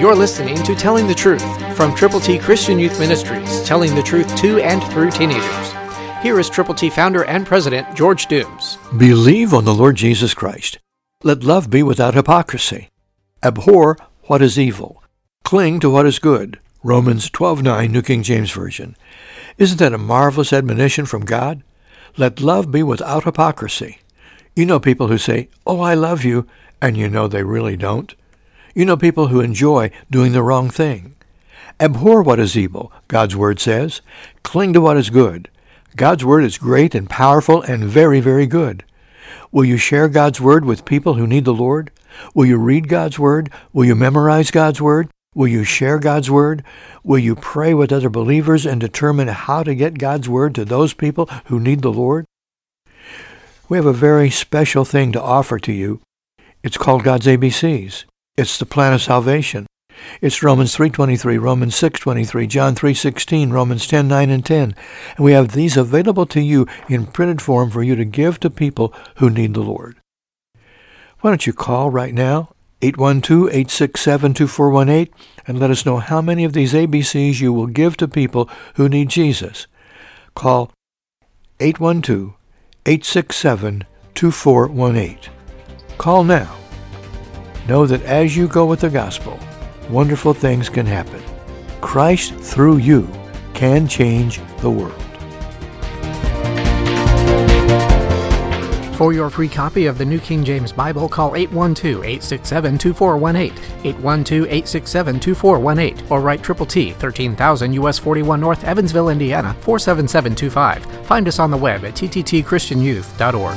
You're listening to Telling the Truth from Triple T Christian Youth Ministries, telling the truth to and through teenagers. Here is Triple T founder and president, George Dooms. Believe on the Lord Jesus Christ. Let love be without hypocrisy. Abhor what is evil. Cling to what is good. Romans 12:9, New King James Version. Isn't that a marvelous admonition from God? Let love be without hypocrisy. You know people who say, "Oh, I love you," and you know they really don't. You know people who enjoy doing the wrong thing. Abhor what is evil, God's Word says. Cling to what is good. God's Word is great and powerful and very, very good. Will you share God's Word with people who need the Lord? Will you read God's Word? Will you memorize God's Word? Will you share God's Word? Will you pray with other believers and determine how to get God's Word to those people who need the Lord? We have a very special thing to offer to you. It's called God's ABCs. It's the plan of salvation. It's Romans 3:23, Romans 6:23, John 3:16, Romans 10:9 and 10. And we have these available to you in printed form for you to give to people who need the Lord. Why don't you call right now, 812-867-2418, and let us know how many of these ABCs you will give to people who need Jesus. Call 812-867-2418. Call now. Know that as you go with the gospel, wonderful things can happen. Christ through you can change the world. For your free copy of the New King James Bible, call 812-867-2418, 812-867-2418, or write Triple T, 13,000 U.S. 41 North, Evansville, Indiana, 47725. Find us on the web at tttchristianyouth.org.